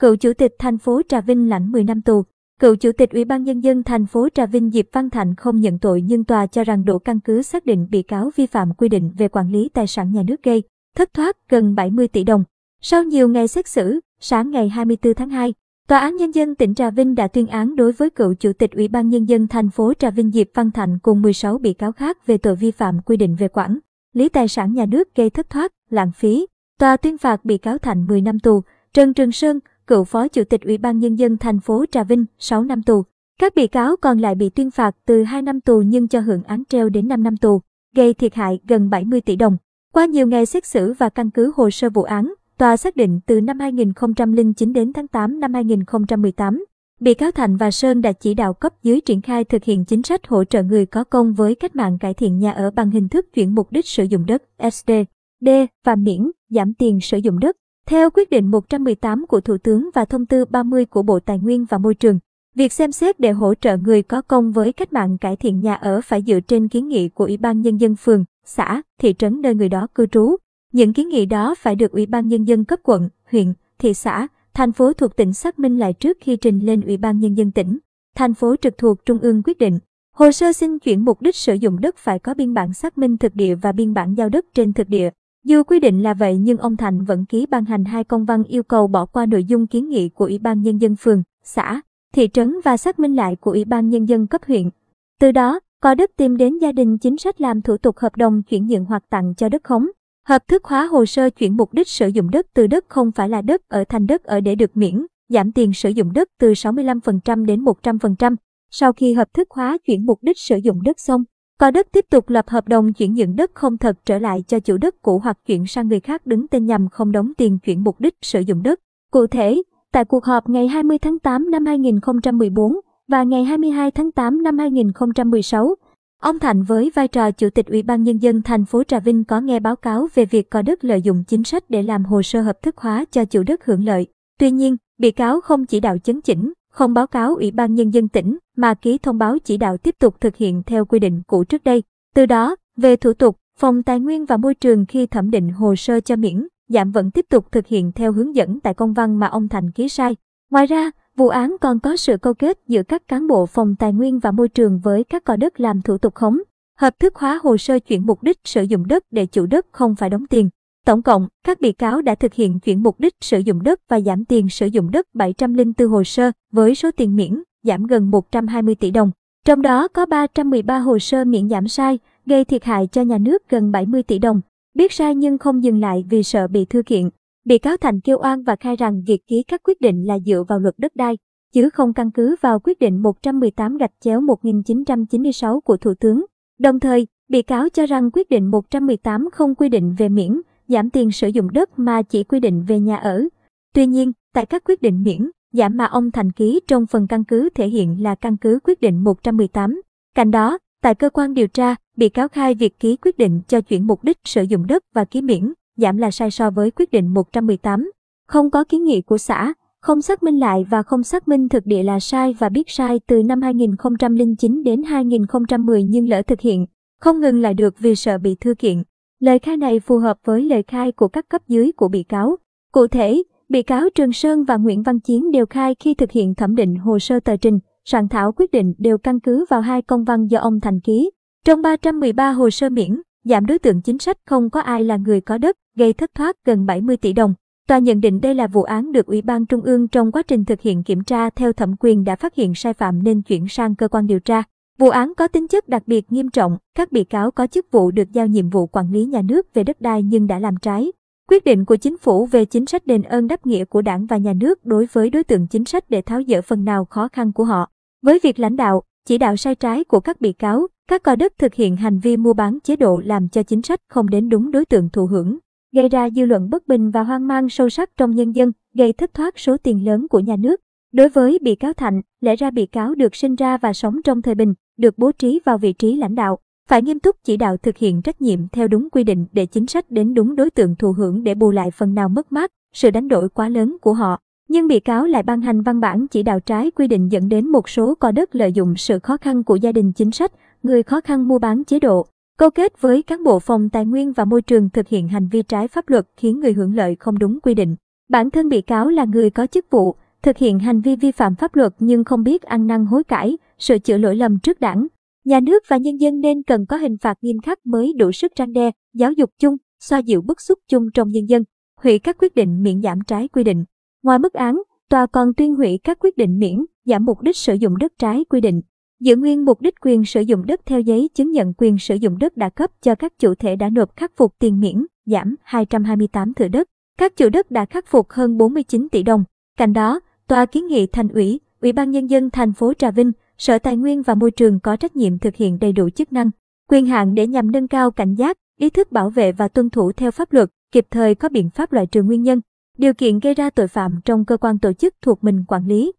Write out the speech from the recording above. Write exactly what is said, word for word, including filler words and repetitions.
cựu chủ tịch thành phố Trà Vinh lãnh mười năm tù. Cựu chủ tịch Ủy ban Nhân dân thành phố Trà Vinh Diệp Văn Thạnh không nhận tội nhưng tòa cho rằng đủ căn cứ xác định bị cáo vi phạm quy định về quản lý tài sản nhà nước gây thất thoát gần bảy mươi tỷ đồng. Sau nhiều ngày xét xử, sáng ngày hai mươi tư tháng hai, Tòa án Nhân dân tỉnh Trà Vinh đã tuyên án đối với cựu chủ tịch Ủy ban Nhân dân thành phố Trà Vinh Diệp Văn Thạnh cùng mười sáu bị cáo khác về tội vi phạm quy định về quản lý tài sản nhà nước gây thất thoát, lãng phí. Tòa tuyên phạt bị cáo Thạnh mười năm tù, Trần Trường Sơn, cựu phó chủ tịch Ủy ban Nhân dân thành phố Trà Vinh sáu năm tù. Các bị cáo còn lại bị tuyên phạt từ hai năm tù nhưng cho hưởng án treo đến năm năm tù, gây thiệt hại gần bảy mươi tỷ đồng. Qua nhiều ngày xét xử và căn cứ hồ sơ vụ án, tòa xác định từ năm hai nghìn không trăm lẻ chín đến tháng tám năm hai nghìn không trăm mười tám, bị cáo Thạnh và Sơn đã chỉ đạo cấp dưới triển khai thực hiện chính sách hỗ trợ người có công với cách mạng cải thiện nhà ở bằng hình thức chuyển mục đích sử dụng đất S D D và miễn giảm tiền sử dụng đất. Theo quyết định một trăm mười tám của Thủ tướng và thông tư ba mươi của Bộ Tài nguyên và Môi trường, việc xem xét để hỗ trợ người có công với cách mạng cải thiện nhà ở phải dựa trên kiến nghị của Ủy ban Nhân dân phường, xã, thị trấn nơi người đó cư trú. Những kiến nghị đó phải được Ủy ban Nhân dân cấp quận, huyện, thị xã, thành phố thuộc tỉnh xác minh lại trước khi trình lên Ủy ban Nhân dân tỉnh, thành phố trực thuộc Trung ương quyết định. Hồ sơ xin chuyển mục đích sử dụng đất phải có biên bản xác minh thực địa và biên bản giao đất trên thực địa. Dù quy định là vậy nhưng ông Thạnh vẫn ký ban hành hai công văn yêu cầu bỏ qua nội dung kiến nghị của Ủy ban Nhân dân phường, xã, thị trấn và xác minh lại của Ủy ban Nhân dân cấp huyện. Từ đó, có đất tìm đến gia đình chính sách làm thủ tục hợp đồng chuyển nhượng hoặc tặng cho đất khống. Hợp thức hóa hồ sơ chuyển mục đích sử dụng đất từ đất không phải là đất ở thành đất ở để được miễn, giảm tiền sử dụng đất từ sáu mươi lăm phần trăm đến một trăm phần trăm. Sau khi hợp thức hóa chuyển mục đích sử dụng đất xong, có đất tiếp tục lập hợp đồng chuyển nhượng đất không thật trở lại cho chủ đất cũ hoặc chuyển sang người khác đứng tên nhằm không đóng tiền chuyển mục đích sử dụng đất. Cụ thể, tại cuộc họp ngày hai mươi tháng tám năm hai nghìn không trăm mười bốn và ngày hai mươi hai tháng tám năm hai nghìn không trăm mười sáu, ông Thạnh với vai trò Chủ tịch Ủy ban Nhân dân thành phố Trà Vinh có nghe báo cáo về việc có đất lợi dụng chính sách để làm hồ sơ hợp thức hóa cho chủ đất hưởng lợi. Tuy nhiên, bị cáo không chỉ đạo chấn chỉnh, không báo cáo Ủy ban Nhân dân tỉnh mà ký thông báo chỉ đạo tiếp tục thực hiện theo quy định cũ trước đây. Từ đó, về thủ tục, Phòng Tài nguyên và Môi trường khi thẩm định hồ sơ cho miễn, giảm vẫn tiếp tục thực hiện theo hướng dẫn tại công văn mà ông Thạnh ký sai. Ngoài ra, vụ án còn có sự câu kết giữa các cán bộ Phòng Tài nguyên và Môi trường với các cò đất làm thủ tục khống, hợp thức hóa hồ sơ chuyển mục đích sử dụng đất để chủ đất không phải đóng tiền. Tổng cộng, các bị cáo đã thực hiện chuyển mục đích sử dụng đất và giảm tiền sử dụng đất bảy trăm lẻ bốn hồ sơ với số tiền miễn giảm gần một trăm hai mươi tỷ đồng. Trong đó có ba trăm mười ba hồ sơ miễn giảm sai, gây thiệt hại cho nhà nước gần bảy mươi tỷ đồng. Biết sai nhưng không dừng lại vì sợ bị thư kiện. Bị cáo Thạnh kêu oan và khai rằng việc ký các quyết định là dựa vào luật đất đai, chứ không căn cứ vào quyết định một trăm mười tám gạch chéo một nghìn chín trăm chín mươi sáu của Thủ tướng. Đồng thời, bị cáo cho rằng quyết định một trăm mười tám không quy định về miễn, giảm tiền sử dụng đất mà chỉ quy định về nhà ở. Tuy nhiên, tại các quyết định miễn, giảm mà ông Thạnh ký trong phần căn cứ thể hiện là căn cứ quyết định một trăm mười tám. Cạnh đó, tại cơ quan điều tra, bị cáo khai việc ký quyết định cho chuyển mục đích sử dụng đất và ký miễn, giảm là sai so với quyết định một trăm mười tám. Không có kiến nghị của xã, không xác minh lại và không xác minh thực địa là sai và biết sai từ năm hai nghìn không trăm lẻ chín đến hai nghìn không trăm mười nhưng lỡ thực hiện, không ngừng lại được vì sợ bị thư kiện. Lời khai này phù hợp với lời khai của các cấp dưới của bị cáo. Cụ thể, bị cáo Trường Sơn và Nguyễn Văn Chiến đều khai khi thực hiện thẩm định hồ sơ tờ trình, soạn thảo quyết định đều căn cứ vào hai công văn do ông Thạnh ký. Trong ba trăm mười ba hồ sơ miễn, giảm đối tượng chính sách không có ai là người có đất, gây thất thoát gần bảy mươi tỷ đồng. Tòa nhận định đây là vụ án được Ủy ban Trung ương trong quá trình thực hiện kiểm tra theo thẩm quyền đã phát hiện sai phạm nên chuyển sang cơ quan điều tra. Vụ án có tính chất đặc biệt nghiêm trọng, các bị cáo có chức vụ được giao nhiệm vụ quản lý nhà nước về đất đai nhưng đã làm trái quyết định của chính phủ về chính sách đền ơn đáp nghĩa của Đảng và nhà nước đối với đối tượng chính sách để tháo dỡ phần nào khó khăn của họ. Với việc lãnh đạo, chỉ đạo sai trái của các bị cáo, các cò đất thực hiện hành vi mua bán chế độ làm cho chính sách không đến đúng đối tượng thụ hưởng, gây ra dư luận bất bình và hoang mang sâu sắc trong nhân dân, gây thất thoát số tiền lớn của nhà nước. Đối với bị cáo Thạnh, lẽ ra bị cáo được sinh ra và sống trong thời bình, được bố trí vào vị trí lãnh đạo, phải nghiêm túc chỉ đạo thực hiện trách nhiệm theo đúng quy định để chính sách đến đúng đối tượng thụ hưởng để bù lại phần nào mất mát, sự đánh đổi quá lớn của họ. Nhưng bị cáo lại ban hành văn bản chỉ đạo trái quy định dẫn đến một số cò đất lợi dụng sự khó khăn của gia đình chính sách, người khó khăn mua bán chế độ, câu kết với cán bộ Phòng Tài nguyên và Môi trường thực hiện hành vi trái pháp luật khiến người hưởng lợi không đúng quy định. Bản thân bị cáo là người có chức vụ, thực hiện hành vi vi phạm pháp luật nhưng không biết ăn năn hối cải, sửa chữa lỗi lầm trước Đảng, nhà nước và nhân dân nên cần có hình phạt nghiêm khắc mới đủ sức răn đe, giáo dục chung, xoa dịu bức xúc chung trong nhân dân, hủy các quyết định miễn giảm trái quy định. Ngoài mức án, tòa còn tuyên hủy các quyết định miễn giảm mục đích sử dụng đất trái quy định, giữ nguyên mục đích quyền sử dụng đất theo giấy chứng nhận quyền sử dụng đất đã cấp cho các chủ thể đã nộp khắc phục tiền miễn giảm hai trăm hai mươi tám thửa đất. Các chủ đất đã khắc phục hơn bốn mươi chín tỷ đồng. Cạnh đó, tòa kiến nghị Thành ủy, Ủy ban Nhân dân thành phố Trà Vinh, Sở Tài nguyên và Môi trường có trách nhiệm thực hiện đầy đủ chức năng, quyền hạn để nhằm nâng cao cảnh giác, ý thức bảo vệ và tuân thủ theo pháp luật, kịp thời có biện pháp loại trừ nguyên nhân, điều kiện gây ra tội phạm trong cơ quan tổ chức thuộc mình quản lý.